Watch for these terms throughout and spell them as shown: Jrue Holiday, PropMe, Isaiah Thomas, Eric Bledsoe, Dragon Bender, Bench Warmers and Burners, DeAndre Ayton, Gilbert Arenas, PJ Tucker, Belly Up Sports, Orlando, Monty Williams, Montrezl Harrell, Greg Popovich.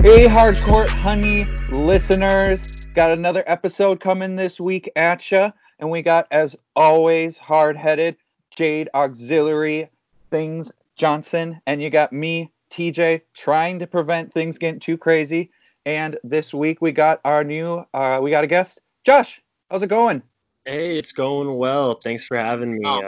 Hey, Hardcourt Honey listeners, got another episode coming this week at ya, and we got, as always, hard-headed Jade Auxiliary Things Johnson, and you got me, TJ, trying to prevent things getting too crazy, and this week we got our new, we got a guest, Josh. How's it going? Hey, it's going well. Thanks for having me.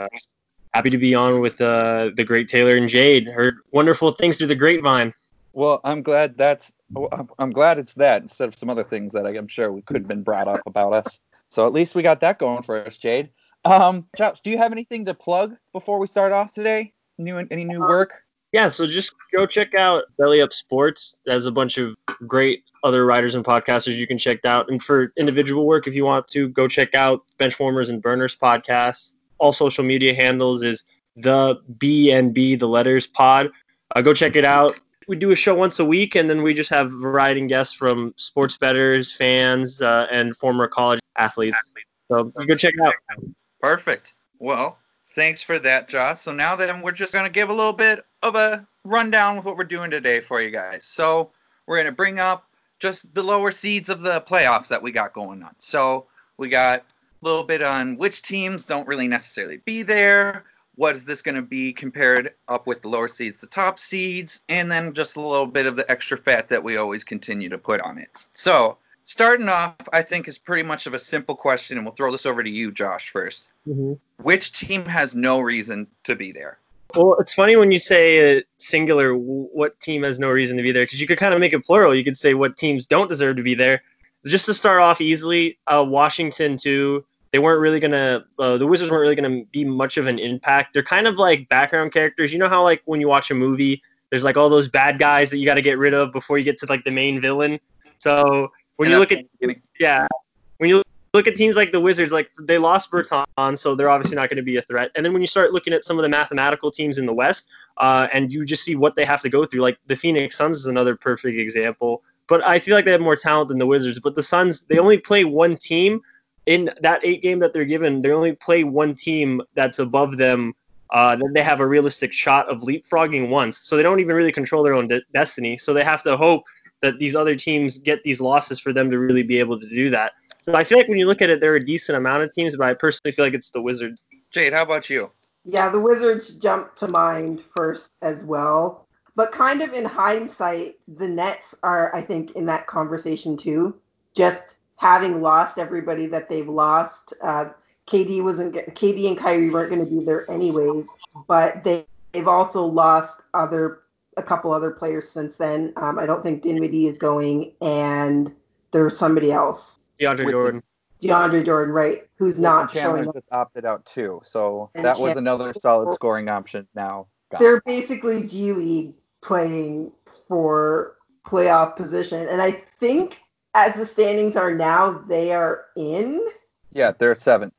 Happy to be on with the great Taylor and Jade. Heard wonderful things through the grapevine. Well, I'm glad it's that instead of some other things that I'm sure we could have been brought up about us. So at least we got that going for us, Jade. Josh, do you have anything to plug before we start off today? Any new work? Yeah, so just go check out Belly Up Sports. There's a bunch of great other writers and podcasters you can check out. And for individual work, if you want to, go check out Bench Warmers and Burners podcast. All social media handles is the BNB, the letters pod. Go check it out. We do a show once a week, and then we just have variety and guests from sports bettors, fans, and former college athletes. So you go check it out. Perfect. Well, thanks for that, Josh. So now then we're just going to give a little bit of a rundown of what we're doing today for you guys. So we're going to bring up just the lower seeds of the playoffs that we got going on. So we got a little bit on which teams don't really necessarily be there. What is this going to be compared up with the lower seeds, the top seeds, and then just a little bit of the extra fat that we always continue to put on it. So starting off, I think is pretty much of a simple question, and we'll throw this over to you, Josh, first. Mm-hmm. Which team has no reason to be there? Well, it's funny when you say singular, what team has no reason to be there, because you could kind of make it plural. You could say what teams don't deserve to be there. Just to start off easily, Washington, too. They weren't really going to the Wizards weren't really going to be much of an impact. They're kind of like background characters. You know how like when you watch a movie, there's like all those bad guys that you got to get rid of before you get to like the main villain. So when you look at when you look at teams like the Wizards, like they lost Bertans, so they're obviously not going to be a threat. And then when you start looking at some of the mathematical teams in the West and you just see what they have to go through, like the Phoenix Suns is another perfect example. But I feel like they have more talent than the Wizards. But the Suns, they only play one team. In that 8 game that they're given, they only play one team that's above them. Then they have a realistic shot of leapfrogging once. So they don't even really control their own destiny. So they have to hope that these other teams get these losses for them to really be able to do that. So I feel like when you look at it, there are a decent amount of teams, but I personally feel like it's the Wizards. Jade, how about you? Yeah, the Wizards jumped to mind first as well. But kind of in hindsight, the Nets are, I think, in that conversation too. Just having lost everybody that they've lost, KD and Kyrie weren't going to be there anyways, but they've also lost a couple other players since then. I don't think Dinwiddie is going, and there was somebody else. DeAndre Jordan, right, who's not showing up. Just opted out too, so that was another solid scoring option now. They're basically G League playing for playoff position, and I think as the standings are now, they are in. Yeah, they're seventh.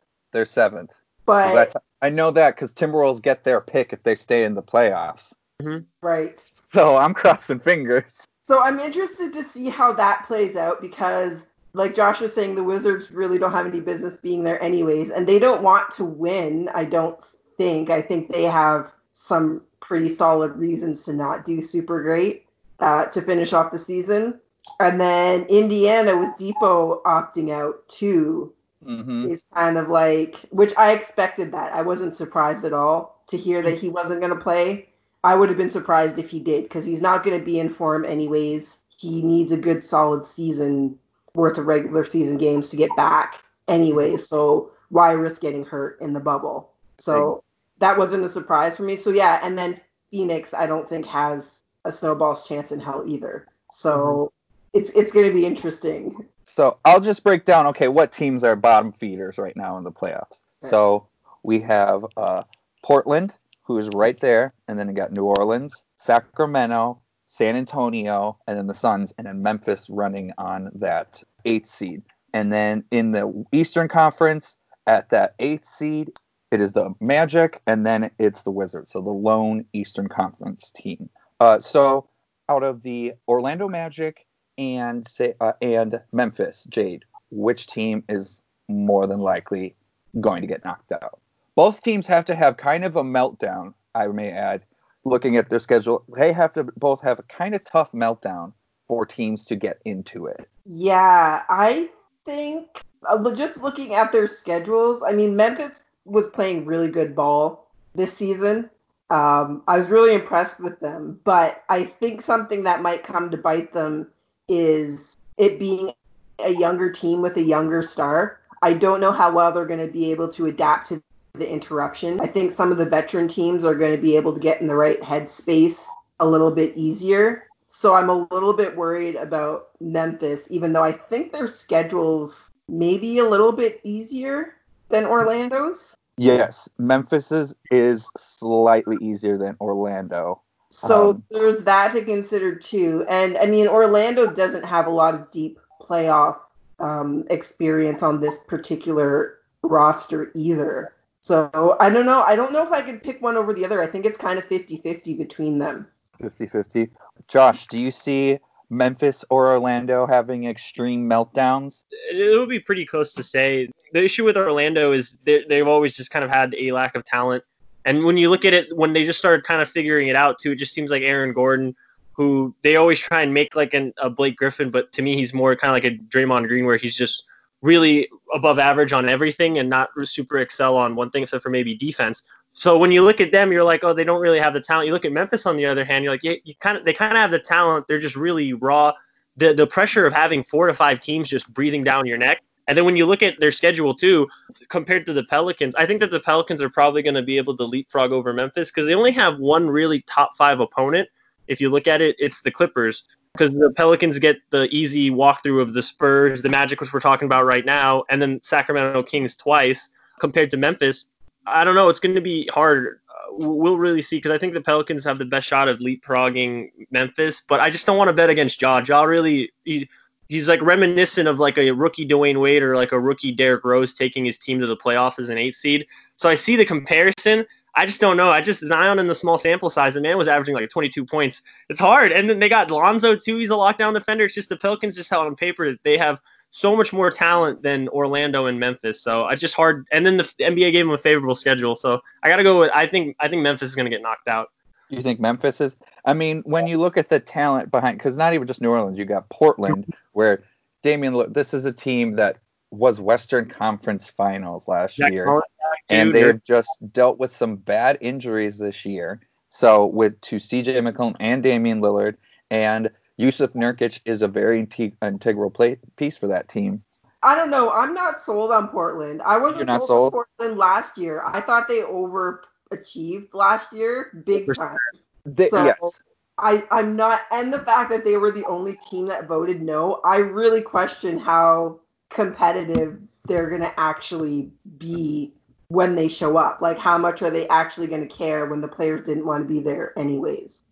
But I know that because Timberwolves get their pick if they stay in the playoffs. Mm-hmm. Right. So I'm crossing fingers. So I'm interested to see how that plays out because, like Josh was saying, the Wizards really don't have any business being there anyways. And they don't want to win, I don't think. I think they have some pretty solid reasons to not do super great to finish off the season. And then Indiana with Depot opting out too is kind of like, which I expected that. I wasn't surprised at all to hear that he wasn't going to play. I would have been surprised if he did because he's not going to be in form anyways. He needs a good solid season worth of regular season games to get back anyway. So why risk getting hurt in the bubble? So that wasn't a surprise for me. So yeah, and then Phoenix I don't think has a snowball's chance in hell either. So It's going to be interesting. So I'll just break down, okay, what teams are bottom feeders right now in the playoffs. Right. So we have Portland, who is right there, and then you got New Orleans, Sacramento, San Antonio, and then the Suns, and then Memphis running on that 8th seed. And then in the Eastern Conference, at that 8th seed, it is the Magic, and then it's the Wizards, so the lone Eastern Conference team. So out of the Orlando Magic and Memphis, Jade, which team is more than likely going to get knocked out? Both teams have to have kind of a meltdown, I may add, looking at their schedule. They have to both have a kind of tough meltdown for teams to get into it. Yeah, I think just looking at their schedules, I mean, Memphis was playing really good ball this season. I was really impressed with them, but I think something that might come to bite them is it being a younger team with a younger star. I don't know how well they're going to be able to adapt to the interruption. I think some of the veteran teams are going to be able to get in the right headspace a little bit easier. So I'm a little bit worried about Memphis, even though I think their schedule's maybe a little bit easier than Orlando's. Yes, Memphis's is slightly easier than Orlando. So there's that to consider too. And I mean, Orlando doesn't have a lot of deep playoff experience on this particular roster either. So I don't know. I don't know if I could pick one over the other. I think it's kind of 50-50 between them. 50-50. Josh, do you see Memphis or Orlando having extreme meltdowns? It would be pretty close to say. The issue with Orlando is they've always just kind of had a lack of talent. And when you look at it, when they just started kind of figuring it out, too, it just seems like Aaron Gordon, who they always try and make like a Blake Griffin, but to me he's more kind of like a Draymond Green where he's just really above average on everything and not super excel on one thing except for maybe defense. So when you look at them, you're like, oh, they don't really have the talent. You look at Memphis, on the other hand, you're like, yeah, they kind of have the talent. They're just really raw. The pressure of having 4 to 5 teams just breathing down your neck. And then when you look at their schedule, too, compared to the Pelicans, I think that the Pelicans are probably going to be able to leapfrog over Memphis because they only have one really top 5 opponent. If you look at it, it's the Clippers because the Pelicans get the easy walkthrough of the Spurs, the Magic, which we're talking about right now, and then Sacramento Kings twice compared to Memphis. I don't know. It's going to be hard. We'll really see because I think the Pelicans have the best shot of leapfrogging Memphis, but I just don't want to bet against Ja. Ja really, he's like reminiscent of like a rookie Dwayne Wade or like a rookie Derrick Rose taking his team to the playoffs as an 8 seed. So I see the comparison. I just don't know. Zion in the small sample size, the man was averaging like 22 points. It's hard. And then they got Lonzo too. He's a lockdown defender. It's just the Pelicans just out on paper that they have so much more talent than Orlando and Memphis. So it's just hard. And then the NBA gave them a favorable schedule. So I got to go with, I think Memphis is going to get knocked out. You think Memphis is? I mean, when you look at the talent behind, because not even just New Orleans, you got Portland where Damian, this is a team that was Western Conference Finals last year. And they've just dealt with some bad injuries this year. So with to CJ McCollum and Damian Lillard, and Yusuf Nurkic is a very integral piece for that team. I don't know. I'm not sold on Portland. I wasn't sold on Portland last year. I thought they overachieved last year, big time. Yes. I'm not. And the fact that they were the only team that voted no, I really question how competitive they're going to actually be when they show up. Like, how much are they actually going to care when the players didn't want to be there anyways?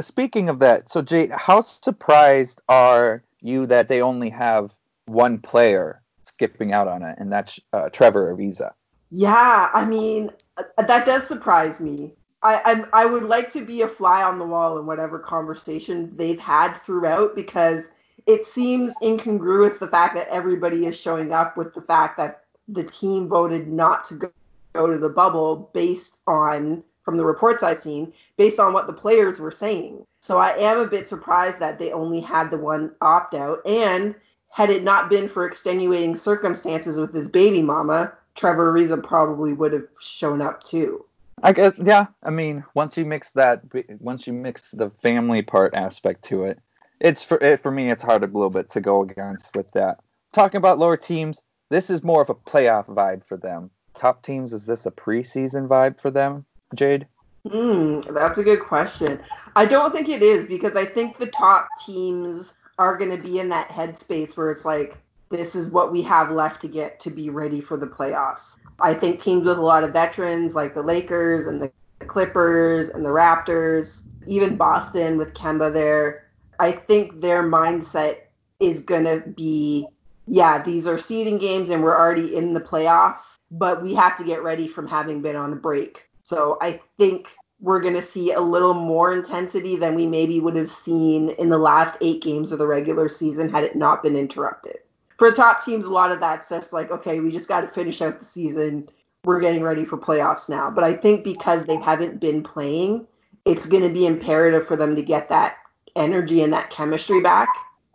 Speaking of that, so Jade, how surprised are you that they only have one player skipping out on it, and that's Trevor Ariza? Yeah, I mean, that does surprise me. I would like to be a fly on the wall in whatever conversation they've had throughout, because it seems incongruous the fact that everybody is showing up with the fact that the team voted not to go to the bubble based on, from the reports I've seen, based on what the players were saying. So I am a bit surprised that they only had the one opt-out. And had it not been for extenuating circumstances with his baby mama, Trevor Ariza probably would have shown up too. I guess, yeah. I mean, once you mix the family part aspect to it, for me, it's hard a little bit to go against with that. Talking about lower teams, this is more of a playoff vibe for them. Top teams, is this a preseason vibe for them, Jade? That's a good question. I don't think it is, because I think the top teams are going to be in that headspace where it's like, this is what we have left to get to be ready for the playoffs. I think teams with a lot of veterans, like the Lakers and the Clippers and the Raptors, even Boston with Kemba there, I think their mindset is going to be, yeah, these are seeding games and we're already in the playoffs, but we have to get ready from having been on a break. So I think we're going to see a little more intensity than we maybe would have seen in the last 8 games of the regular season had it not been interrupted. For top teams, a lot of that stuff's like, okay, we just got to finish out the season. we're getting ready for playoffs now. But I think because they haven't been playing, it's going to be imperative for them to get that energy and that chemistry back.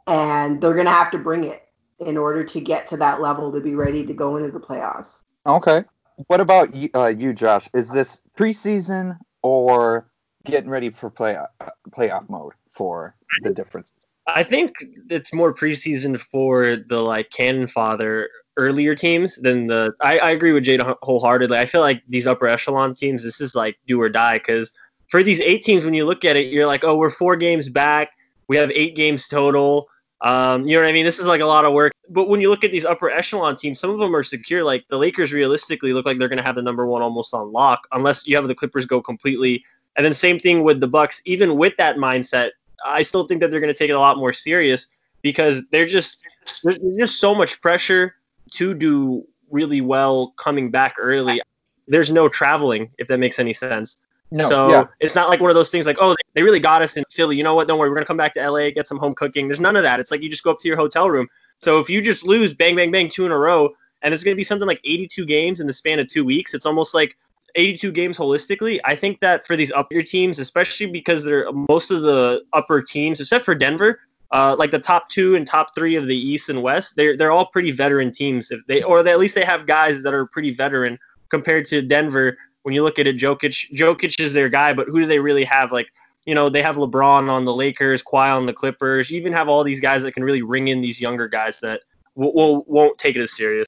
And they're going to have to bring it in order to get to that level to be ready to go into the playoffs. Okay. What about you, Josh? Is this preseason or getting ready for playoff mode for the differences? I think it's more preseason for the cannon fodder earlier teams than the. I agree with Jade wholeheartedly. I feel like these upper echelon teams, this is do or die, because for these 8 teams, when you look at it, you're like, oh, we're 4 games back. We have 8 games total. You know what I mean? This is a lot of work. But when you look at these upper echelon teams, some of them are secure. Like the Lakers realistically look like they're going to have the number one almost on lock, unless you have the Clippers go completely. And then same thing with the Bucks. Even with that mindset, I still think that they're going to take it a lot more serious, because there's just so much pressure to do really well coming back early. There's no traveling, if that makes any sense. No, so yeah. It's not like one of those things like, oh, they really got us in Philly. You know what? Don't worry. We're going to come back to LA, get some home cooking. There's none of that. It's like you just go up to your hotel room. So if you just lose, bang, bang, bang, 2 in a row, and it's going to be something like 82 games in the span of 2 weeks, it's almost like 82 games holistically. I think that for these upper teams, especially because they're most of the upper teams, except for Denver, the top 2 and top 3 of the East and West, they're all pretty veteran teams. At least they have guys that are pretty veteran compared to Denver. When you look at it, Jokic is their guy, but who do they really have? They have LeBron on the Lakers, Kawhi on the Clippers. You even have all these guys that can really ring in these younger guys that won't take it as serious.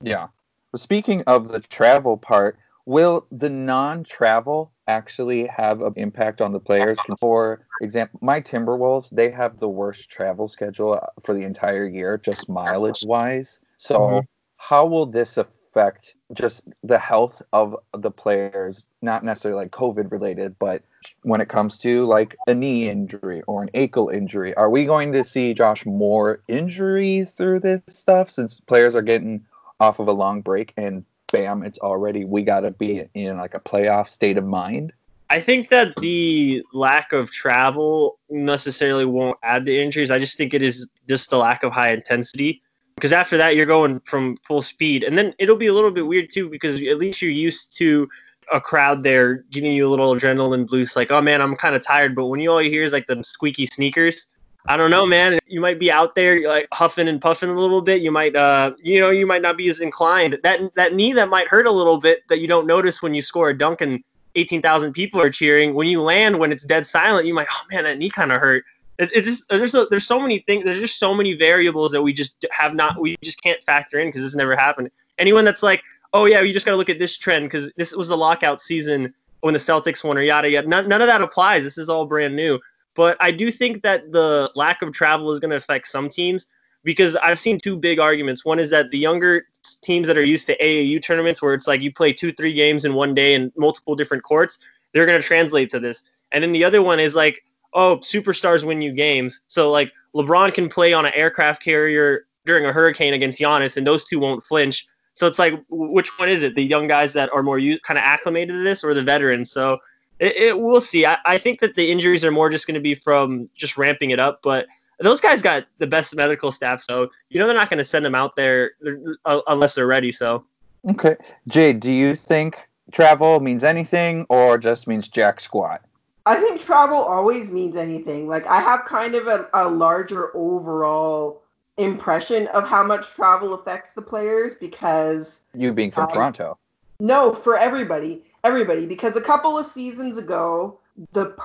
Yeah. Well, speaking of the travel part, will the non-travel actually have an impact on the players? For example, my Timberwolves, they have the worst travel schedule for the entire year, just mileage-wise. So How will this affect just the health of the players, not necessarily COVID-related, but when it comes to a knee injury or an ankle injury? Are we going to see, Josh, more injuries through this stuff since players are getting off of a long break and bam, it's already, we got to be in a playoff state of mind? I think that the lack of travel necessarily won't add to injuries. I just think it is just the lack of high intensity, because after that you're going from full speed. And then it'll be a little bit weird too, because at least you're used to a crowd there giving you a little adrenaline boost, oh man, I'm kind of tired. But when you all you hear is them squeaky sneakers, I don't know, man. You might be out there, you're huffing and puffing a little bit. You might, you might not be as inclined. That knee that might hurt a little bit that you don't notice when you score a dunk and 18,000 people are cheering. When you land, when it's dead silent, you might, oh man, that knee kind of hurt. It's just, there's so many things. There's just so many variables that we just can't factor in because this never happened. Anyone that's oh yeah, you just got to look at this trend because this was the lockout season when the Celtics won or yada yada. None of that applies. This is all brand new. But I do think that the lack of travel is going to affect some teams, because I've seen 2 big arguments. One is that the younger teams that are used to AAU tournaments, where it's you play 2-3 games in one day in multiple different courts, they're going to translate to this. And then the other one is superstars win you games. So LeBron can play on an aircraft carrier during a hurricane against Giannis, and those 2 won't flinch. So it's which one is it? The young guys that are more kind of acclimated to this, or the veterans? So we'll see. I think that the injuries are more just going to be from just ramping it up. But those guys got the best medical staff, so they're not going to send them out there unless they're ready. So. Okay. Jade, do you think travel means anything or just means jack squat? I think travel always means anything. I have kind of a larger overall impression of how much travel affects the players because... You being from Toronto. No, for everybody, because a couple of seasons ago, the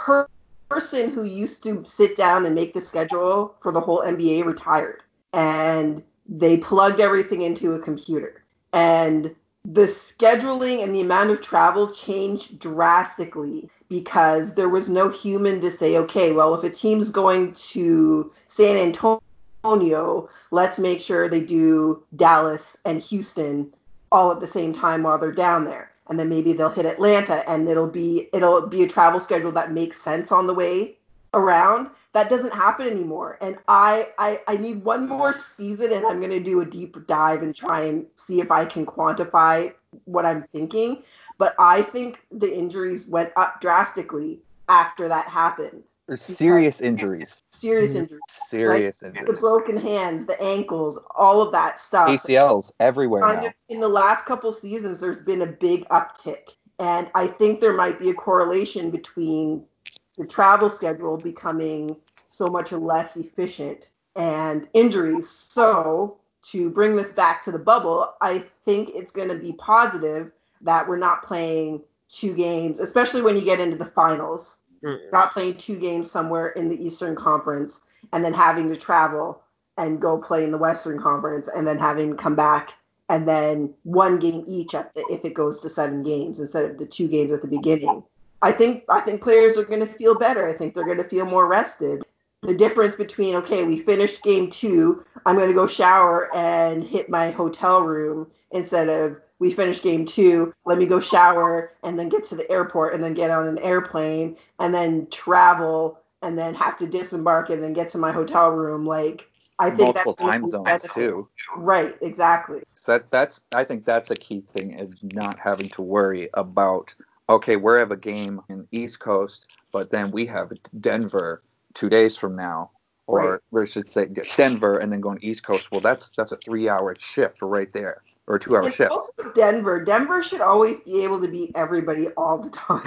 person who used to sit down and make the schedule for the whole NBA retired, and they plugged everything into a computer, and the scheduling and the amount of travel changed drastically because there was no human to say, okay, well, if a team's going to San Antonio, let's make sure they do Dallas and Houston all at the same time while they're down there. And then maybe they'll hit Atlanta, and it'll be a travel schedule that makes sense on the way around. That doesn't happen anymore. And I need one more season, and I'm going to do a deep dive and try and see if I can quantify what I'm thinking. But I think the injuries went up drastically after that happened. Or serious injuries. Serious injuries. The broken hands, the ankles, all of that stuff. ACLs everywhere now. In the last couple seasons, there's been a big uptick. And I think there might be a correlation between the travel schedule becoming so much less efficient and injuries. So to bring this back to the bubble, I think it's going to be positive that we're not playing two games, especially when you get into the finals. Mm-hmm. Not playing two games somewhere in the Eastern Conference and then having to travel and go play in the Western Conference and then having to come back and then one game each if it goes to 7 games instead of the 2 games at the beginning. I think players are going to feel better. I think they're going to feel more rested. The difference between, okay, we finished game 2, I'm going to go shower and hit my hotel room instead of we finished game 2, let me go shower and then get to the airport and then get on an airplane and then travel and then have to disembark and then get to my hotel room. Like, I think multiple time zones too. Right, exactly. So I think that's a key thing is not having to worry about, okay, we have a game in East Coast, but then we have Denver 2 days from now, or we should say Denver and then going East Coast. Well, that's a 3-hour shift right there, or a 2-hour shift. Also Denver. Denver should always be able to beat everybody all the time.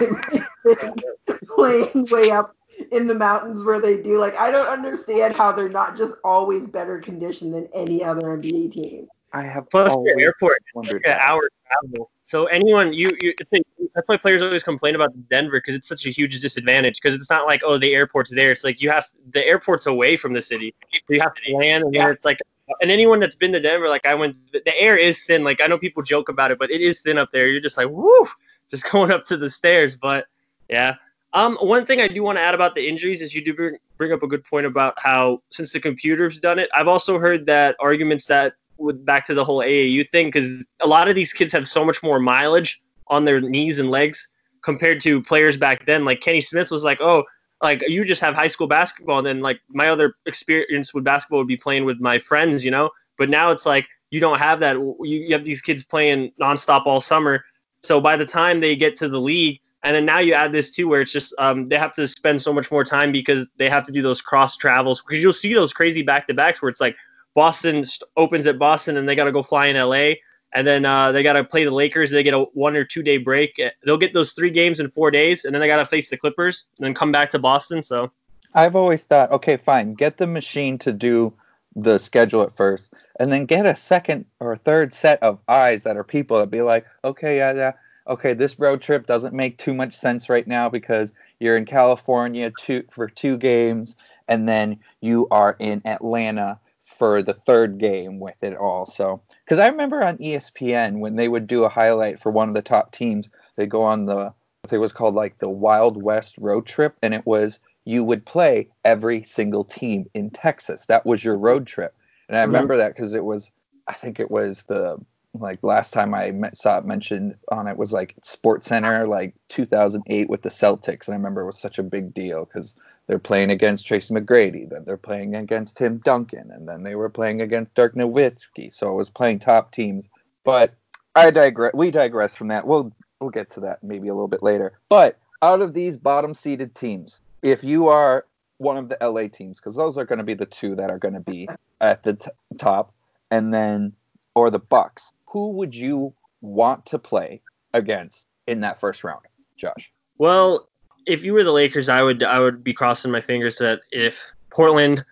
Playing way up in the mountains where they do. Like, I don't understand how they're not just always better conditioned than any other NBA team. I have plus the airport. It's like an hour travel. So anyone, you think that's why players always complain about Denver because it's such a huge disadvantage. Because it's not like, oh, the airport's there. It's like the airport's away from the city. So you have to land, and then it's like. And anyone that's been to Denver, like I went, the air is thin. Like I know people joke about it, but it is thin up there. You're just like, woo, just going up to the stairs. But yeah. One thing I do want to add about the injuries is you do bring up a good point about how since the computer's done it, I've also heard that arguments that with back to the whole AAU thing because a lot of these kids have so much more mileage on their knees and legs compared to players back then. Like Kenny Smith was like, oh, like you just have high school basketball, and then like my other experience with basketball would be playing with my friends, you know. But now it's like you don't have that. You have these kids playing nonstop all summer, so by the time they get to the league. And then now you add this, too, where it's just they have to spend so much more time because they have to do those cross travels. Because you'll see those crazy back-to-backs where it's like Boston opens at Boston and they got to go fly in L.A. And then they got to play the Lakers. They get a 1 or 2 day break. They'll get those 3 games in 4 days. And then they got to face the Clippers and then come back to Boston. So I've always thought, okay, fine, get the machine to do the schedule at first. And then get a second or third set of eyes that are people that be like, okay, yeah. Okay, this road trip doesn't make too much sense right now because you're in California for 2 games, and then you are in Atlanta for the 3rd game with it all. So, because I remember on ESPN when they would do a highlight for one of the top teams, they go on the I think it was called like the Wild West road trip, and it was you would play every single team in Texas. That was your road trip, and I remember that because it was I think it was the like last time I saw it mentioned on it was like Sports Center, like 2008 with the Celtics. And I remember it was such a big deal because they're playing against Tracy McGrady. Then they're playing against Tim Duncan. And then they were playing against Dirk Nowitzki. So it was playing top teams. But I digress. We digress from that. We'll get to that maybe a little bit later. But out of these bottom seeded teams, if you are one of the LA teams, because those are going to be the 2 that are going to be at the top and then or the Bucks. Who would you want to play against in that first round, Josh? Well, if you were the Lakers, I would be crossing my fingers that if Portland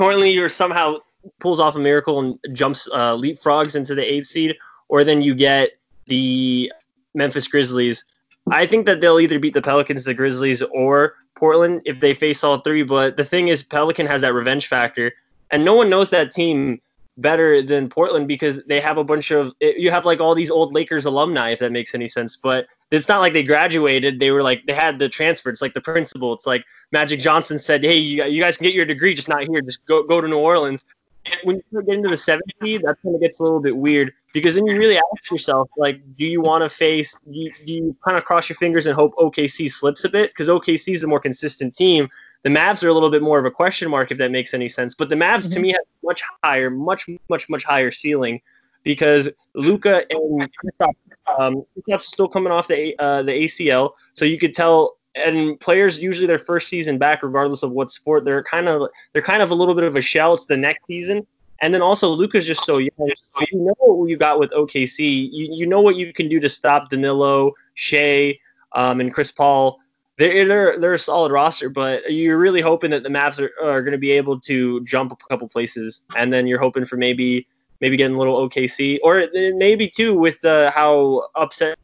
either somehow pulls off a miracle and jumps leapfrogs into the 8th seed, or then you get the Memphis Grizzlies. I think that they'll either beat the Pelicans, the Grizzlies, or Portland if they face all 3. But the thing is, Pelican has that revenge factor, and no one knows that team better than Portland because they have a bunch of you have like all these old Lakers alumni, if that makes any sense. But it's not like they graduated. They were like they had the transfer. It's like the principal. It's like Magic Johnson said, hey, you guys can get your degree, just not here. Just go to New Orleans. And when you get into the 7th seed, that's when it gets a little bit weird because then you really ask yourself, like, do you want to face? Do you kind of cross your fingers and hope OKC slips a bit because OKC is a more consistent team. The Mavs are a little bit more of a question mark, if that makes any sense. But the Mavs, to me, have much higher ceiling because Luka and Kristaps are still coming off the ACL. So you could tell and players usually their first season back, regardless of what sport, they're kind of a little bit of a shell. It's the next season. And then also Luka's just so young, so you know what you got with OKC. You know what you can do to stop Danilo, Shea, and Chris Paul. They're a solid roster, but you're really hoping that the Mavs are going to be able to jump a couple places, and then you're hoping for maybe getting a little OKC, or maybe too with how upset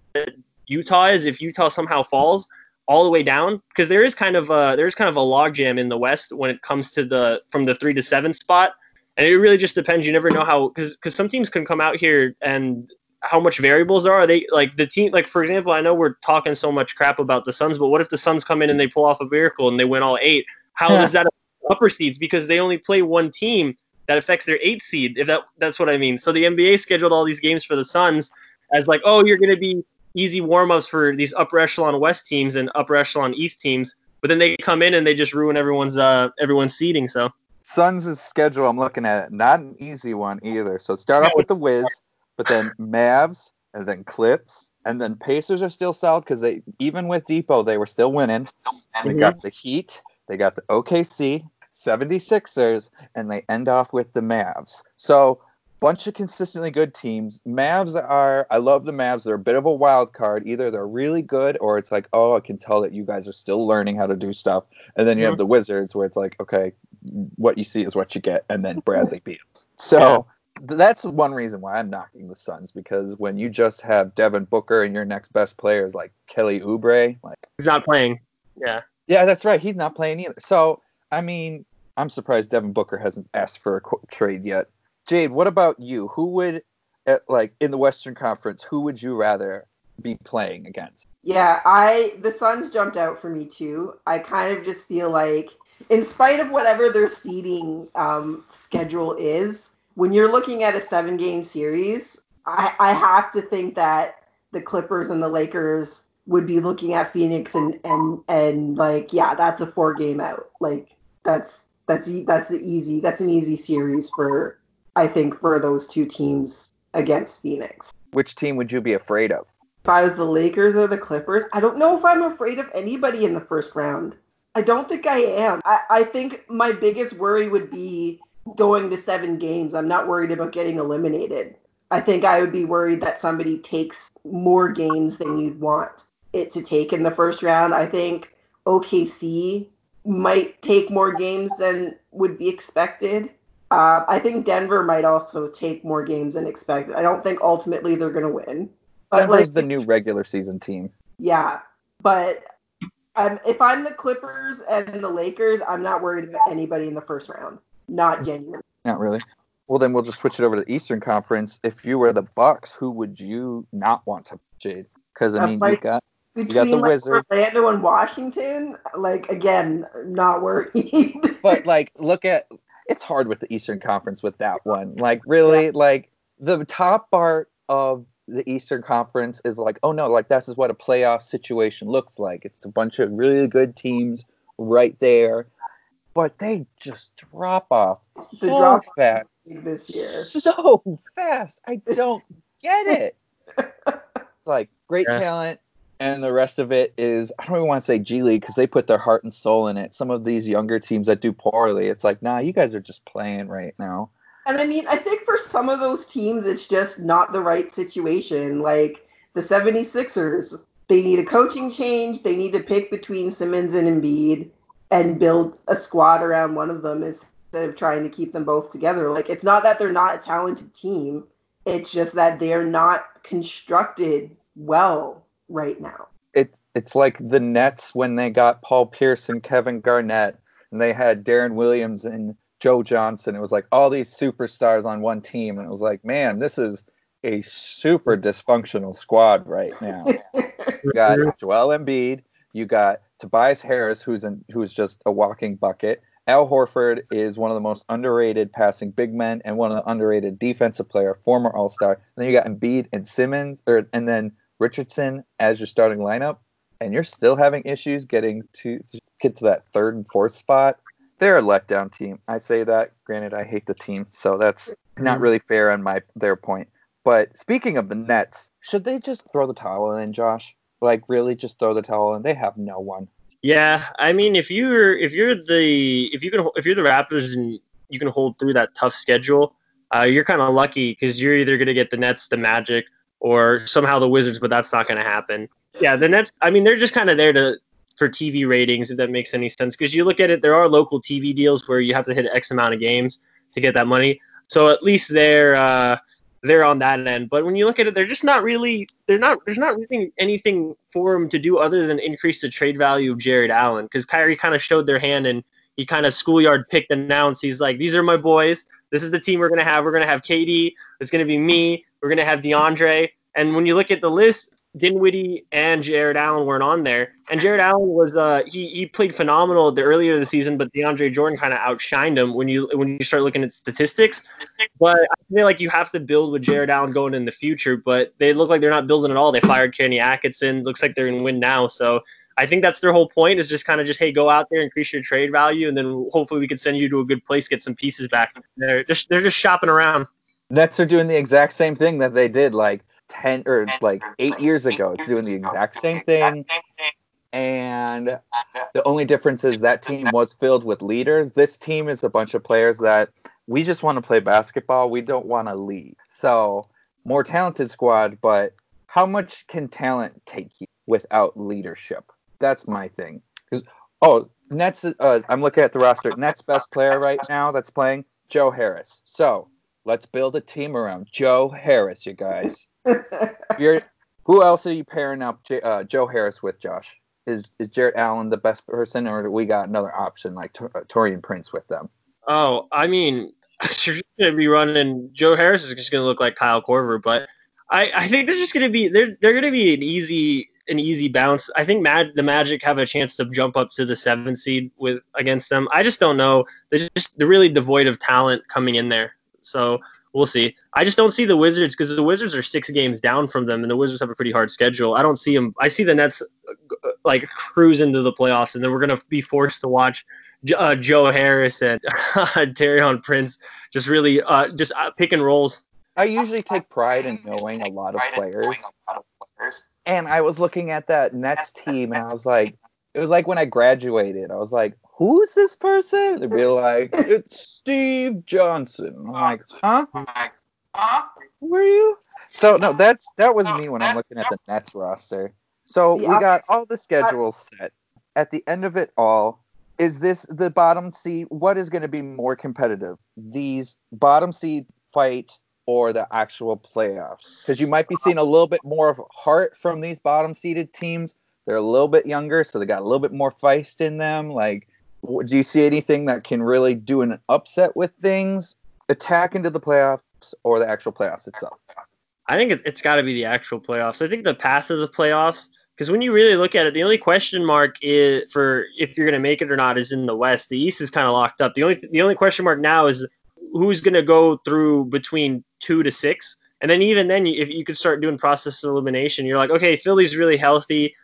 Utah is if Utah somehow falls all the way down, because there is kind of a logjam in the West when it comes to from the 3 to 7 spot, and it really just depends. You never know how, because some teams can come out here and how much variables there are. They like the team, like for example, I know we're talking so much crap about the Suns, but what if the Suns come in and they pull off a miracle and they win all 8? How does that affect upper seeds? Because they only play one team, that affects their 8th seed. If that's what I mean. So the NBA scheduled all these games for the Suns as like, oh, you're going to be easy warm-ups for these upper echelon West teams and upper echelon East teams, but then they come in and they just ruin everyone's seeding. So Suns' schedule, I'm looking at it, not an easy one either. So start off with the Wiz, but then Mavs, and then Clips, and then Pacers are still solid because they, even with Depot, they were still winning. And they got the Heat, they got the OKC, 76ers, and they end off with the Mavs. So bunch of consistently good teams. Mavs are, I love the Mavs. They're a bit of a wild card. Either they're really good, or it's like, oh, I can tell that you guys are still learning how to do stuff. And then you have the Wizards, where it's like, okay, what you see is what you get. And then Bradley beat them. So that's one reason why I'm knocking the Suns, because when you just have Devin Booker and your next best player is like Kelly Oubre, he's not playing. Yeah. Yeah, that's right. He's not playing either. So, I mean, I'm surprised Devin Booker hasn't asked for a trade yet. Jade, what about you? Who would, in the Western Conference, who would you rather be playing against? Yeah, the Suns jumped out for me, too. I kind of just feel like, in spite of whatever their seeding schedule is, when you're looking at a 7-game series, I have to think that the Clippers and the Lakers would be looking at Phoenix and that's a 4-game out. Like, that's an easy series for, I think, for those two teams against Phoenix. Which team would you be afraid of? If I was the Lakers or the Clippers, I don't know if I'm afraid of anybody in the first round. I don't think I am. I think my biggest worry would be going to 7 games. I'm not worried about getting eliminated. I think I would be worried that somebody takes more games than you'd want it to take in the first round. I think OKC might take more games than would be expected. I think Denver might also take more games than expected. I don't think ultimately they're going to win. But Denver's the new regular season team. Yeah, but if I'm the Clippers and the Lakers, I'm not worried about anybody in the first round. Not genuinely. Not really. Well, then we'll just switch it over to the Eastern Conference. If you were the Bucks, who would you not want to, Jade? Because I mean, you got the Wizards. Orlando and Washington, again, not worried. But look at. It's hard with the Eastern Conference with that one. The top part of the Eastern Conference is this is what a playoff situation looks like. It's a bunch of really good teams right there, but they just drop off so fast this year. So fast. I don't get it. Great talent. And the rest of it is, I don't even want to say G League, because they put their heart and soul in it. Some of these younger teams that do poorly, it's like, nah, you guys are just playing right now. And I mean, I think for some of those teams, it's just not the right situation. Like the 76ers, they need a coaching change. They need to pick between Simmons and Embiid and build a squad around one of them instead of trying to keep them both together. It's not that they're not a talented team. It's just that they're not constructed well right now. It's like the Nets when they got Paul Pierce and Kevin Garnett, and they had Darren Williams and Joe Johnson. It was like all these superstars on one team, and it was like, man, this is a super dysfunctional squad right now. You got Joel Embiid, you got Tobias Harris, who's just a walking bucket. Al Horford is one of the most underrated passing big men and one of the underrated defensive player, former All-Star. And then you got Embiid and Simmons, and then Richardson as your starting lineup, and you're still having issues getting to that 3rd and 4th spot. They're a letdown team. I say that. Granted, I hate the team, so that's not really fair on their point. But speaking of the Nets, should they just throw the towel in, Josh? Really just throw the towel in? They have no one. Yeah, I mean, if you're the Raptors and you can hold through that tough schedule, you're kind of lucky because you're either going to get the Nets, the Magic, or somehow the Wizards, but that's not going to happen. Yeah, the Nets, I mean, they're just kind of there for TV ratings, if that makes any sense, because you look at it, there are local TV deals where you have to hit X amount of games to get that money. So at least they're on that end. But when you look at it, there's not really anything for them to do other than increase the trade value of Jared Allen, because Kyrie kind of showed their hand and he kind of schoolyard picked and announced, he's like, these are my boys. This is the team we're going to have. We're going to have KD. It's going to be me. We're going to have DeAndre. And when you look at the list, Dinwiddie and Jared Allen weren't on there. And Jared Allen was he played phenomenal the earlier of the season, but DeAndre Jordan kind of outshined him when you start looking at statistics. But I feel like you have to build with Jared Allen going in the future, but they look like they're not building at all. They fired Kenny Atkinson. Looks like they're in win now. So I think that's their whole point is just hey, go out there, increase your trade value, and then hopefully we can send you to a good place, get some pieces back. They're just shopping around. Nets are doing the exact same thing that they did 8 years ago. It's doing the exact same thing, and the only difference is that team was filled with leaders. This team is a bunch of players that we just want to play basketball. We don't want to lead. So more talented squad, but how much can talent take you without leadership? That's my thing. Nets. I'm looking at the roster. Nets best player right now that's playing, Joe Harris. So let's build a team around Joe Harris, you guys. Who else are you pairing up Joe Harris with, Josh? Is Jared Allen the best person, or do we got another option like Taurean Prince with them? Oh, I mean, you're just going to be running – Joe Harris is just going to look like Kyle Korver, but I think they're just going to be – they're going to be an easy bounce. I think the Magic have a chance to jump up to the 7th seed against them. I just don't know. They're really devoid of talent coming in there, so – we'll see. I just don't see the Wizards because the Wizards are 6 games down from them, and the Wizards have a pretty hard schedule. I don't see them. I see the Nets cruise into the playoffs, and then we're gonna be forced to watch Joe Harris and Taurean Prince just really pick and rolls. I usually take pride in knowing a lot of players, and I was looking at that Nets team, and I was like, it was like when I graduated, I was like, who's this person? They'd be like, it's Steve Johnson. I'm like, huh? Who are you? So, no, that was me when I'm looking at the Nets roster. So, we got all the schedules set. At the end of it all, is this the bottom seed? What is going to be more competitive? These bottom seed fight or the actual playoffs? Because you might be seeing a little bit more of heart from these bottom-seeded teams. They're a little bit younger, so they got a little bit more feist in them. Like, do you see anything that can really do an upset with things, attack into the playoffs or the actual playoffs itself? I think it's got to be the actual playoffs. I think the path of the playoffs, because when you really look at it, the only question mark is for if you're going to make it or not is in the West. The East is kind of locked up. The only question mark now is who's going to go through between 2 to 6. And then even then, if you could start doing process elimination, you're like, okay, Philly's really healthy.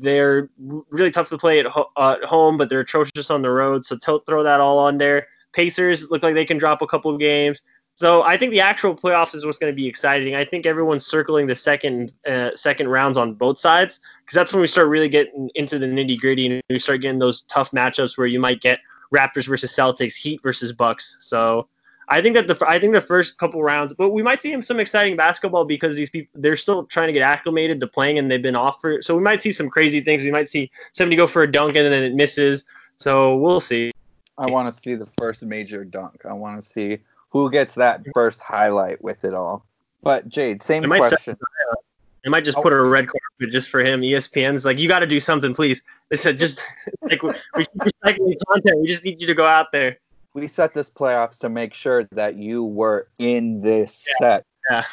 They're really tough to play at home, but they're atrocious on the road. So throw that all on there. Pacers look like they can drop a couple games. So I think the actual playoffs is what's going to be exciting. I think everyone's circling the second rounds on both sides because that's when we start really getting into the nitty gritty and we start getting those tough matchups where you might get Raptors versus Celtics, Heat versus Bucks. So I think that the first couple rounds, but we might see some exciting basketball because these people, they're still trying to get acclimated to playing and they've been off for, so we might see some crazy things. We might see somebody go for a dunk and then it misses. So we'll see. I want to see the first major dunk. I want to see who gets that first highlight with it all. But Jade, same question. They might just put a red carpet just for him. ESPN's like, you got to do something, please. They said, just like we keep recycling content. We just need you to go out there. We set this playoffs to make sure that you were in this set. Yeah.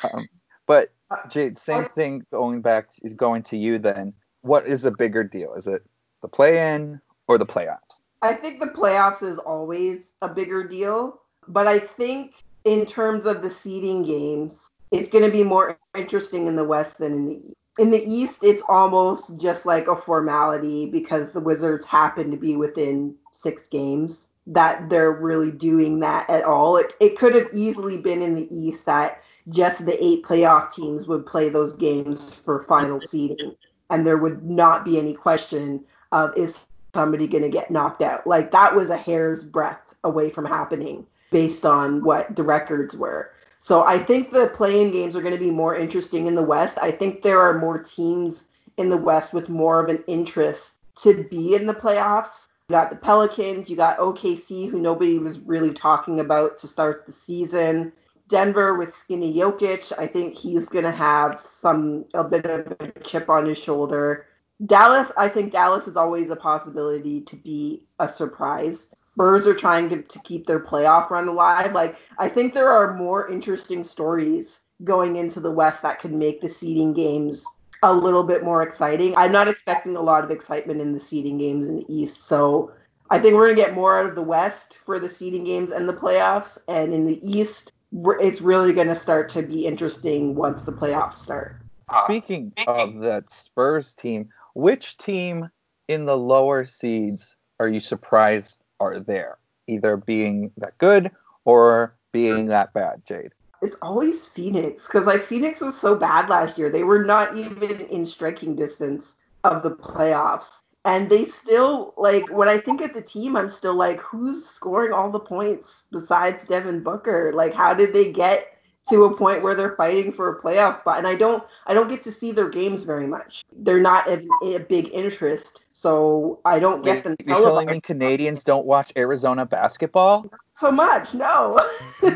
But Jade, same thing going to you then. What is a bigger deal? Is it the play-in or the playoffs? I think the playoffs is always a bigger deal. But I think in terms of the seeding games, it's going to be more interesting in the West than in the East. In the East, it's almost just like a formality because the Wizards happen to be within 6 games. That they're really doing that at all. It could have easily been in the East that just the 8 playoff teams would play those games for final seeding, and there would not be any question of is somebody going to get knocked out. Like, that was a hair's breadth away from happening based on what the records were. So I think the play-in games are going to be more interesting in the West. I think there are more teams in the West with more of an interest to be in the playoffs. You got the Pelicans, you got OKC, who nobody was really talking about to start the season. Denver with Skinny Jokic, I think he's going to have a bit of a chip on his shoulder. Dallas, I think Dallas is always a possibility to be a surprise. Spurs are trying to keep their playoff run alive. Like, I think there are more interesting stories going into the West that can make the seeding games a little bit more exciting. I'm not expecting a lot of excitement in the seeding games in the East, so I think we're going to get more out of the West for the seeding games and the playoffs, and in the East, it's really going to start to be interesting once the playoffs start. Speaking of that Spurs team, which team in the lower seeds are you surprised are there, either being that good or being that bad, Jade? It's always Phoenix, because like Phoenix was so bad last year. They were not even in striking distance of the playoffs. And they still, like, when I think of the team, I'm still like, who's scoring all the points besides Devin Booker? Like, how did they get to a point where they're fighting for a playoff spot? And I don't get to see their games very much. They're not a big interest, so I don't get them. You're telling me Canadians don't watch Arizona basketball? Not so much, no.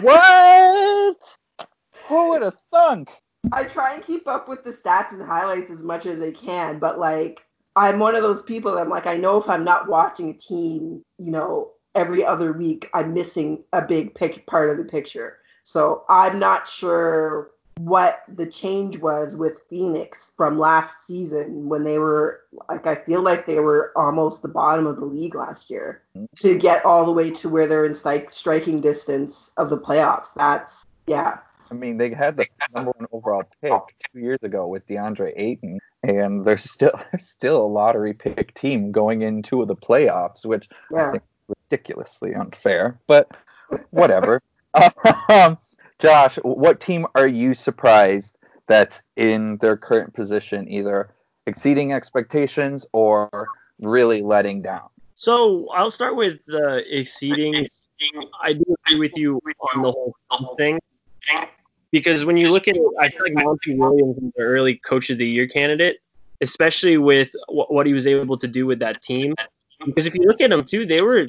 What? Who would have thunk? I try and keep up with the stats and highlights as much as I can, but, like, I'm one of those people that I'm like, I know if I'm not watching a team, you know, every other week, I'm missing a big part of the picture. So I'm not sure what the change was with Phoenix from last season when they were, like, I feel like they were almost the bottom of the league last year to get all the way to where they're in striking distance of the playoffs. That's, yeah. I mean, they had the number one overall pick 2 years ago with DeAndre Ayton, and they're still a lottery pick team going into the playoffs, which I think is ridiculously unfair, but whatever. Josh, what team are you surprised that's in their current position, either exceeding expectations or really letting down? So I'll start with the exceeding. I do agree with you on the whole thing, because when you look at it, I feel like Monty Williams is the early Coach of the Year candidate, especially with what he was able to do with that team. Because if you look at them, too, they were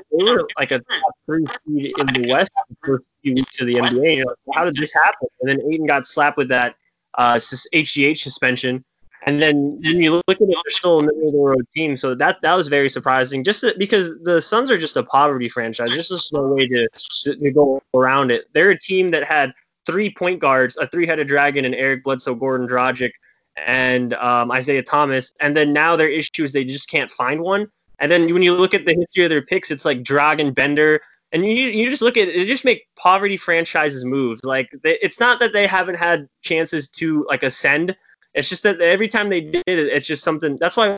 like a top three seed in the West the first few weeks of the NBA. You're like, how did this happen? And then Aiden got slapped with that HGH suspension. And then you look at it, they're still a middle-of-the-road team. So that was very surprising, just because the Suns are just a poverty franchise. There's just no way to go around it. They're a team that had 3 point guards, a three-headed dragon, and Eric Bledsoe, Goran Dragic, and Isaiah Thomas. And then now their issue is they just can't find one. And then when you look at the history of their picks, it's like Dragon Bender. And you just look at it, they just make poverty franchises moves. Like, it's not that they haven't had chances to, like, ascend. It's just that every time they did it, it's just something. That's why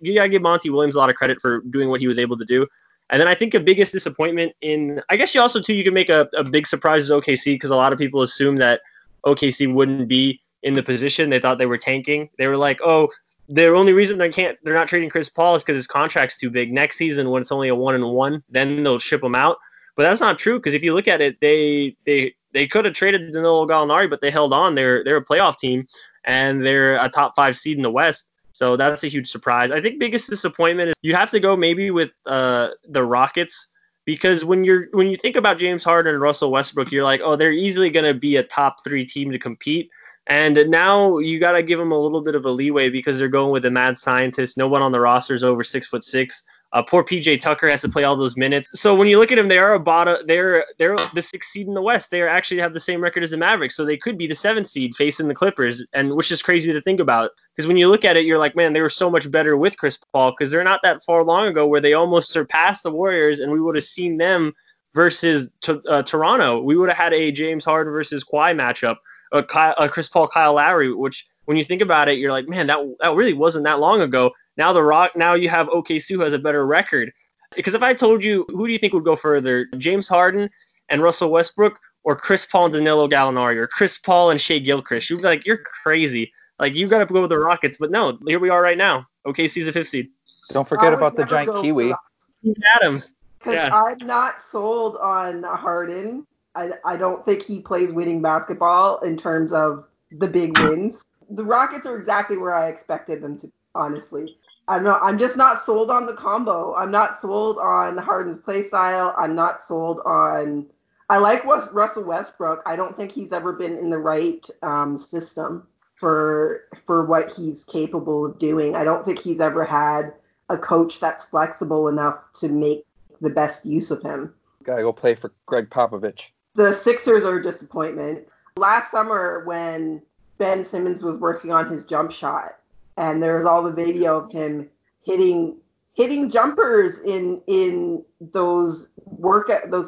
you got to give Monty Williams a lot of credit for doing what he was able to do. And then I think the biggest disappointment I guess you also, too, you can make a big surprise is OKC, because a lot of people assume that OKC wouldn't be in the position. They thought they were tanking. They were like, oh, the only reason they're not trading Chris Paul is because his contract's too big. Next season, when it's only a 1-1, then they'll ship him out. But that's not true, because if you look at it, they could have traded Danilo Gallinari, but they held on. They're a playoff team, and they're a top 5 seed in the West. So that's a huge surprise. I think biggest disappointment is you have to go maybe with the Rockets, because when you think about James Harden and Russell Westbrook, you're like, oh, they're easily going to be a top 3 team to compete. And now you got to give them a little bit of a leeway, because they're going with a mad scientist. No one on the roster is over 6'6". Poor PJ Tucker has to play all those minutes. So when you look at them, they are a bottom. They're the 6th seed in the West. They actually have the same record as the Mavericks, so they could be the 7th seed facing the Clippers, and which is crazy to think about, because when you look at it, you're like, man, they were so much better with Chris Paul, because they're not that far long ago where they almost surpassed the Warriors, and we would have seen them versus Toronto. We would have had a James Harden versus Kawhi matchup. A Chris Paul, Kyle Lowry, which when you think about it, you're like, man, that really wasn't that long ago. Now now you have OKC, who has a better record. Because if I told you, who do you think would go further, James Harden and Russell Westbrook, or Chris Paul and Danilo Gallinari, or Chris Paul and Shai Gilgeous? You'd be like, you're crazy. Like, you got to go with the Rockets. But no, here we are right now. OKC's a 5th seed. Don't forget about the giant kiwi. Adams. Yeah. I'm not sold on Harden. I don't think he plays winning basketball in terms of the big wins. The Rockets are exactly where I expected them to, honestly. I'm just not sold on the combo. I'm not sold on Harden's play style. I'm not sold on... I like Russell Westbrook. I don't think he's ever been in the right system for what he's capable of doing. I don't think he's ever had a coach that's flexible enough to make the best use of him. Gotta go play for Greg Popovich. The Sixers are a disappointment. Last summer when Ben Simmons was working on his jump shot and there was all the video of him hitting jumpers in those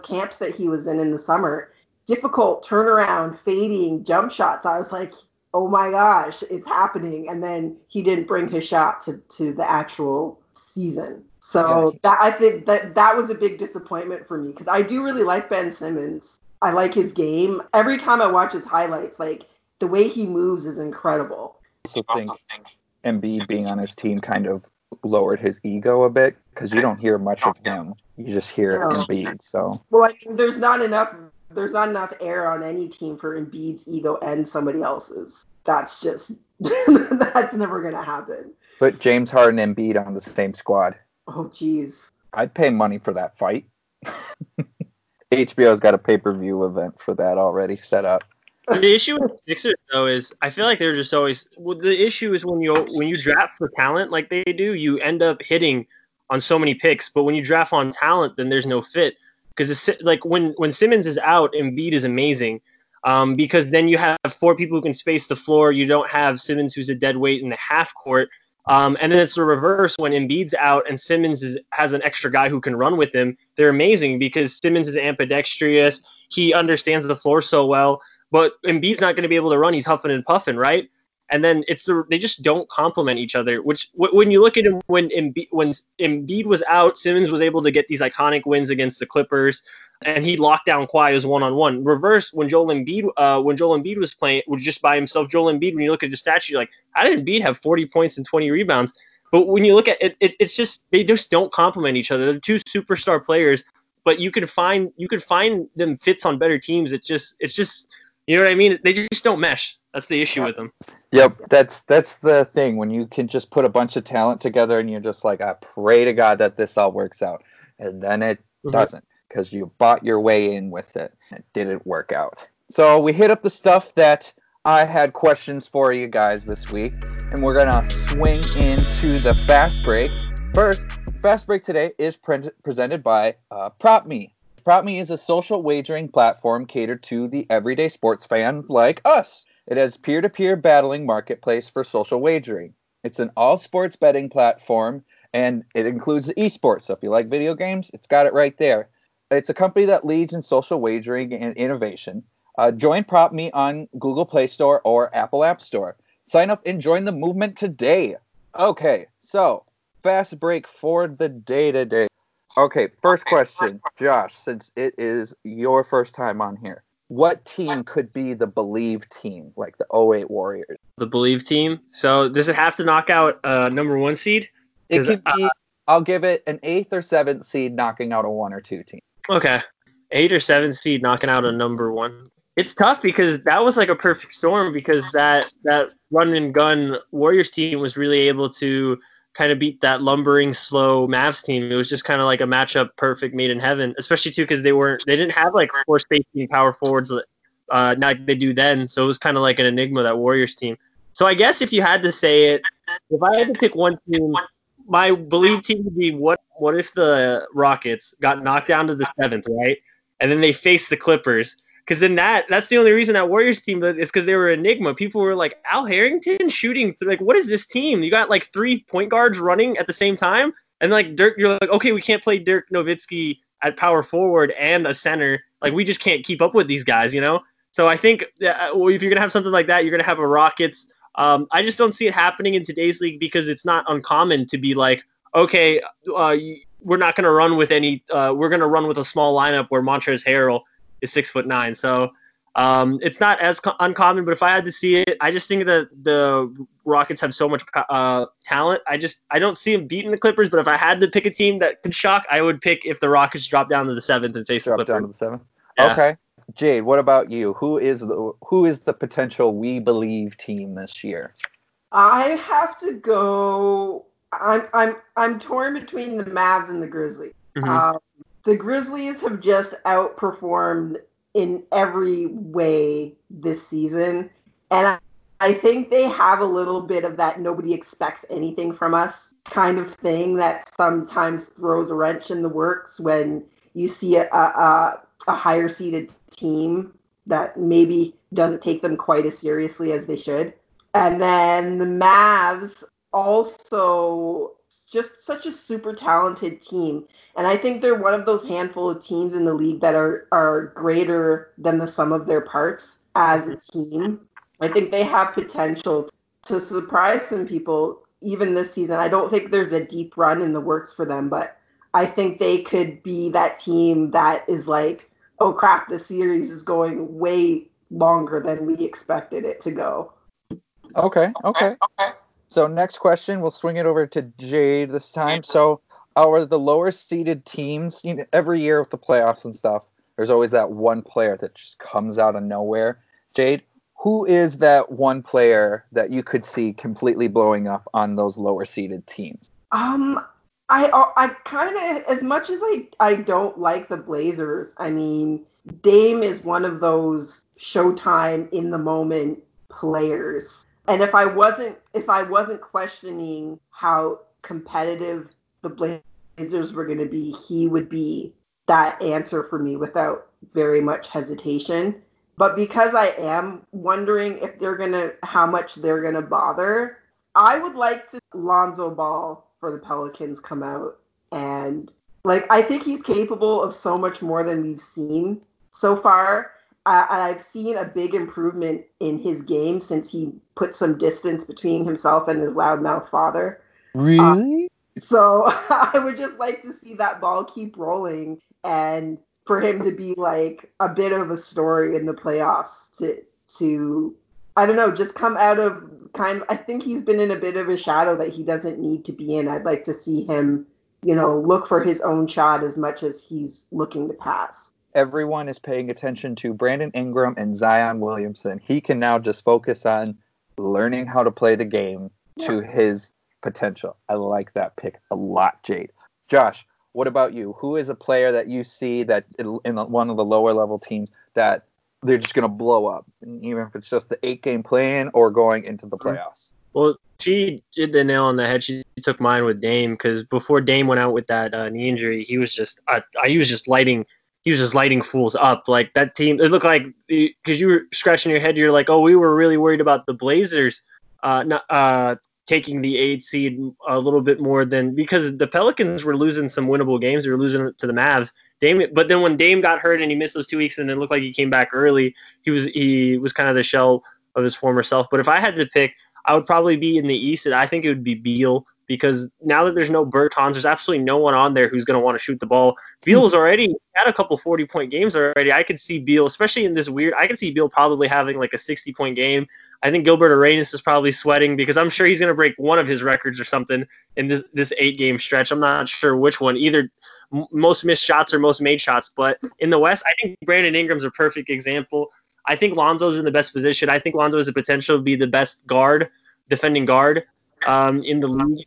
camps that he was in the summer, difficult turnaround, fading jump shots. I was like, oh my gosh, it's happening. And then he didn't bring his shot to the actual season. So I think that was a big disappointment for me because I do really like Ben Simmons. I like his game. Every time I watch his highlights, like the way he moves is incredible. I also think Embiid being on his team kind of lowered his ego a bit because you don't hear much of him. You just hear Embiid. So well, I mean, there's not enough air on any team for Embiid's ego and somebody else's. That's just that's never gonna happen. Put James Harden and Embiid on the same squad. Oh, geez. I'd pay money for that fight. HBO's got a pay-per-view event for that already set up. The issue with the Sixers, though, is I feel like they're just always... Well, the issue is when you draft for talent like they do, you end up hitting on so many picks. But when you draft on talent, then there's no fit. Because like when Simmons is out, Embiid is amazing. Because then you have four people who can space the floor. You don't have Simmons, who's a dead weight in the half court. And then it's the reverse when Embiid's out and Simmons has an extra guy who can run with him. They're amazing because Simmons is ambidextrous. He understands the floor so well, but Embiid's not going to be able to run. He's huffing and puffing, right? And then they just don't complement each other, which when you look at him, when Embiid was out, Simmons was able to get these iconic wins against the Clippers, and he locked down Kawhi's one-on-one. Reverse, when Joel Embiid was playing, was just by himself. Joel Embiid, when you look at the stats, you're like, how did Embiid have 40 points and 20 rebounds? But when you look at it, it's just they just don't complement each other. They're two superstar players, but you can find them fits on better teams. It's just you know what I mean? They just don't mesh. That's the issue with them. Yep, that's the thing. When you can just put a bunch of talent together and you're just like, I pray to God that this all works out. And then it doesn't because you bought your way in with it. It didn't work out. So we hit up the stuff that I had questions for you guys this week. And we're going to swing into the fast break. First, fast break today is presented by PropMe. PropMe is a social wagering platform catered to the everyday sports fan like us. It has peer-to-peer battling marketplace for social wagering. It's an all-sports betting platform, and it includes the esports. So if you like video games, it's got it right there. It's a company that leads in social wagering and innovation. Join PropMe on Google Play Store or Apple App Store. Sign up and join the movement today. Okay, so fast break for the day today. Okay, first question, Josh, since it is your first time on here. What team could be the Believe team, like the 08 Warriors? The Believe team? So does it have to knock out a number one seed? It could be, I'll give it an 8th or 7th seed knocking out a 1 or 2 team. Okay. 8 or 7th seed knocking out a number 1. It's tough because that was like a perfect storm because that run-and-gun Warriors team was really able to kind of beat that lumbering, slow Mavs team. It was just kind of like a matchup perfect made in heaven, especially, too, because they didn't have, like, four spacing power forwards like they do then, so it was kind of like an enigma, that Warriors team. So I guess if you had to say it, if I had to pick one team, my Believe team would be what if the Rockets got knocked down to the 7th, right? And then they faced the Clippers. Because then that's the only reason that Warriors team is because they were an enigma. People were like, Al Harrington shooting. Like, what is this team? You got, like, 3 point guards running at the same time. And, like, Dirk, you're like, okay, we can't play Dirk Nowitzki at power forward and a center. Like, we just can't keep up with these guys, you know? So I think if you're going to have something like that, you're going to have a Rockets. I just don't see it happening in today's league because it's not uncommon to be like, okay, we're not going to run with we're going to run with a small lineup where Montrezl Harrell is 6'9". So It's not as uncommon, but if I had to see it, I just think that the Rockets have so much talent. I don't see them beating the Clippers, but if I had to pick a team that could shock, I would pick if the Rockets drop down to the seventh and face the Clippers. Down to the seventh. Yeah. Okay, Jade, what about you? Who is the potential We Believe team this year? I have to go. I'm torn between the Mavs and the Grizzlies. Mm-hmm. The Grizzlies have just outperformed in every way this season. And I think they have a little bit of that nobody expects anything from us kind of thing that sometimes throws a wrench in the works when you see a higher seeded team that maybe doesn't take them quite as seriously as they should. And then the Mavs also just such a super talented team. And I think they're one of those handful of teams in the league that are greater than the sum of their parts as a team. I think they have potential to surprise some people even this season. I don't think there's a deep run in the works for them, but I think they could be that team that is like, oh crap, the series is going way longer than we expected it to go. Okay. So next question, we'll swing it over to Jade this time. So are the lower seeded teams, you know, every year with the playoffs and stuff, there's always that one player that just comes out of nowhere. Jade, who is that one player that you could see completely blowing up on those lower seeded teams? I kind of, as much as I don't like the Blazers, I mean, Dame is one of those showtime in the moment players. And if I wasn't questioning how competitive the Blazers were going to be, he would be that answer for me without very much hesitation. But because I am wondering if how much they're going to bother, I would like to see Lonzo Ball for the Pelicans come out. And like, I think he's capable of so much more than we've seen so far. And I've seen a big improvement in his game since he put some distance between himself and his loudmouth father. Really? So I would just like to see that ball keep rolling and for him to be like a bit of a story in the playoffs to I don't know, just come out of I think he's been in a bit of a shadow that he doesn't need to be in. I'd like to see him, you know, look for his own shot as much as he's looking to pass. Everyone is paying attention to Brandon Ingram and Zion Williamson. He can now just focus on learning how to play the game to his potential. I like that pick a lot, Jade. Josh, what about you? Who is a player that you see that in one of the lower level teams that they're just going to blow up, even if it's just the 8-game play-in or going into the playoffs? Well, she did the nail on the head. She took mine with Dame because before Dame went out with that knee injury, he was just lighting fools up. Like that team, it looked like, because you were scratching your head, you're like, oh, we were really worried about the Blazers taking the 8 seed a little bit more than, because the Pelicans were losing some winnable games. They were losing it to the Mavs. But then when Dame got hurt and he missed those 2 weeks and it looked like he came back early, he was kind of the shell of his former self. But if I had to pick, I would probably be in the East, and I think it would be Beal, because now that there's no Bertans, there's absolutely no one on there who's going to want to shoot the ball. Beal's already had a couple 40-point games already. I could see Beal, especially in this weird – I could see Beal probably having like a 60-point game. I think Gilbert Arenas is probably sweating because I'm sure he's going to break one of his records or something in this 8-game stretch. I'm not sure which one, either most missed shots or most made shots. But in the West, I think Brandon Ingram's a perfect example. I think Lonzo's in the best position. I think Lonzo has the potential to be the best defending guard in the league.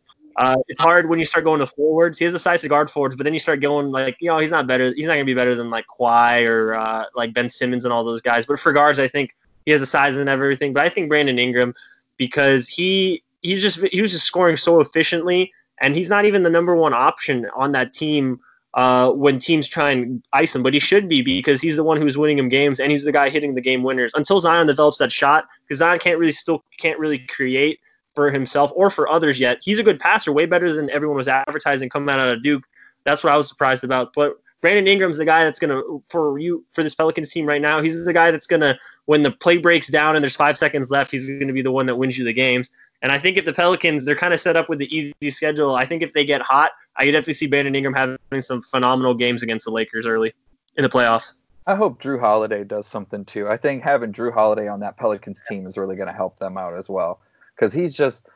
It's hard when you start going to forwards. He has the size to guard forwards, but then you start going like, you know, he's not going to be better than like Kawhi or like Ben Simmons and all those guys. But for guards, I think he has the size and everything. But I think Brandon Ingram, because he was just scoring so efficiently, and he's not even the number one option on that team when teams try and ice him, but he should be because he's the one who's winning him games and he's the guy hitting the game winners until Zion develops that shot, because Zion can't really create for himself or for others yet. He's a good passer, way better than everyone was advertising coming out of Duke. That's what I was surprised about. But Brandon Ingram's the guy that's going to, for this Pelicans team right now, he's the guy that's going to, when the play breaks down and there's 5 seconds left, he's going to be the one that wins you the games. And I think if the Pelicans, they're kind of set up with the easy schedule, I think if they get hot, I could definitely see Brandon Ingram having some phenomenal games against the Lakers early in the playoffs. I hope Jrue Holiday does something too. I think having Jrue Holiday on that Pelicans team is really going to help them out as well, because he's just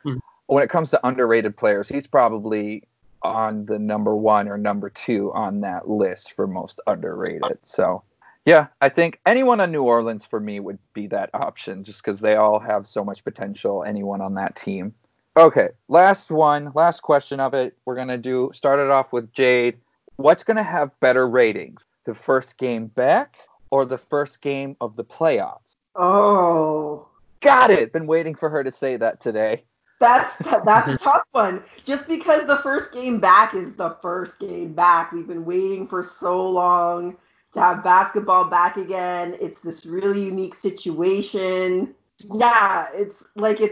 when it comes to underrated players, he's probably on the number one or number two on that list for most underrated. So yeah, I think anyone on New Orleans for me would be that option, just because they all have so much potential, anyone on that team. Okay, last question of it. We're going to start it off with Jade. What's going to have better ratings? The first game back or the first game of the playoffs? Oh. Got it. Been waiting for her to say that today. That's a tough one. Just because the first game back is the first game back. We've been waiting for so long to have basketball back again. It's this really unique situation. Yeah, it's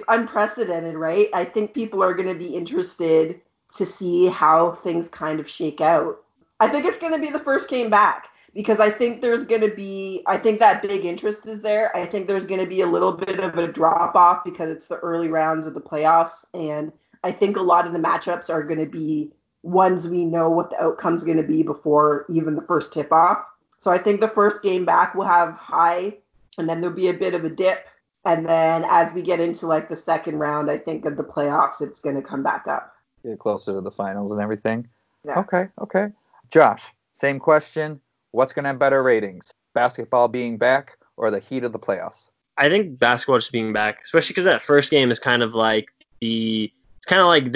unprecedented, right? I think people are going to be interested to see how things kind of shake out. I think it's going to be the first game back because I think that big interest is there. I think there's going to be a little bit of a drop-off because it's the early rounds of the playoffs, and I think a lot of the matchups are going to be ones we know what the outcome's going to be before even the first tip-off. So I think the first game back will have high, and then there'll be a bit of a dip. And then as we get into, the second round, I think, of the playoffs, it's going to come back up. Get closer to the finals and everything. Yeah. Okay. Josh, same question. What's going to have better ratings? Basketball being back or the heat of the playoffs? I think basketball just being back, especially because that first game is kind of like the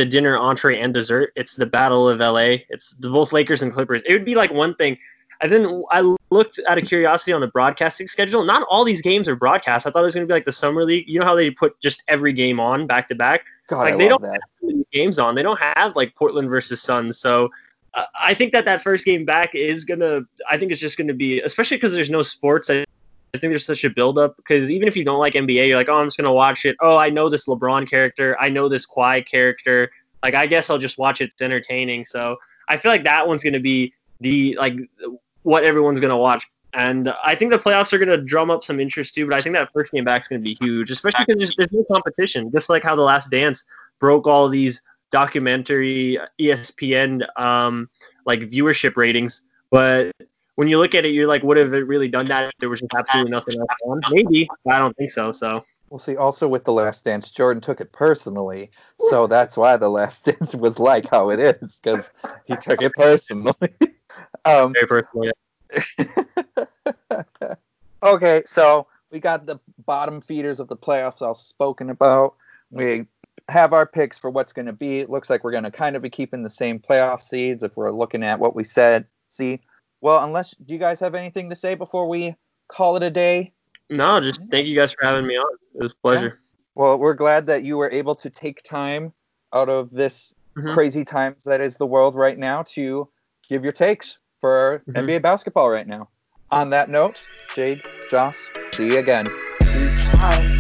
dinner, entree, and dessert. It's the battle of L.A. It's both Lakers and Clippers. It would be like one thing. I looked out of curiosity on the broadcasting schedule. Not all these games are broadcast. I thought it was going to be like the summer league. You know how they put just every game on back to back? God, I love that. They don't have so many games on. They don't have Portland versus Suns. So I think that first game back is going to – I think it's just going to be – especially because there's no sports. I think there's such a buildup because even if you don't like NBA, you're like, oh, I'm just going to watch it. Oh, I know this LeBron character. I know this Kawhi character. I guess I'll just watch it. It's entertaining. So I feel like that one's going to be the what everyone's going to watch. And I think the playoffs are going to drum up some interest too, but I think that first game back is going to be huge, especially because there's no competition. Just like how The Last Dance broke all these documentary ESPN viewership ratings. But when you look at it, you're like, would have it really done that if there was just absolutely nothing else on? Maybe, but I don't think so. So we'll see. Also with The Last Dance, Jordan took it personally, so that's why The Last Dance was like how it is, because he took it personally. Very personal, yeah. Okay, so we got the bottom feeders of the playoffs all spoken about. We have our picks for what's going to be. It looks like we're going to kind of be keeping the same playoff seeds if we're looking at what we said. See, well, unless do you guys have anything to say before we call it a day? No, just thank you guys for having me on. It was a pleasure. Yeah. Well, we're glad that you were able to take time out of this crazy times that is the world right now to give your takes for NBA basketball right now. On that note, Jade, Josh, see you again. Bye.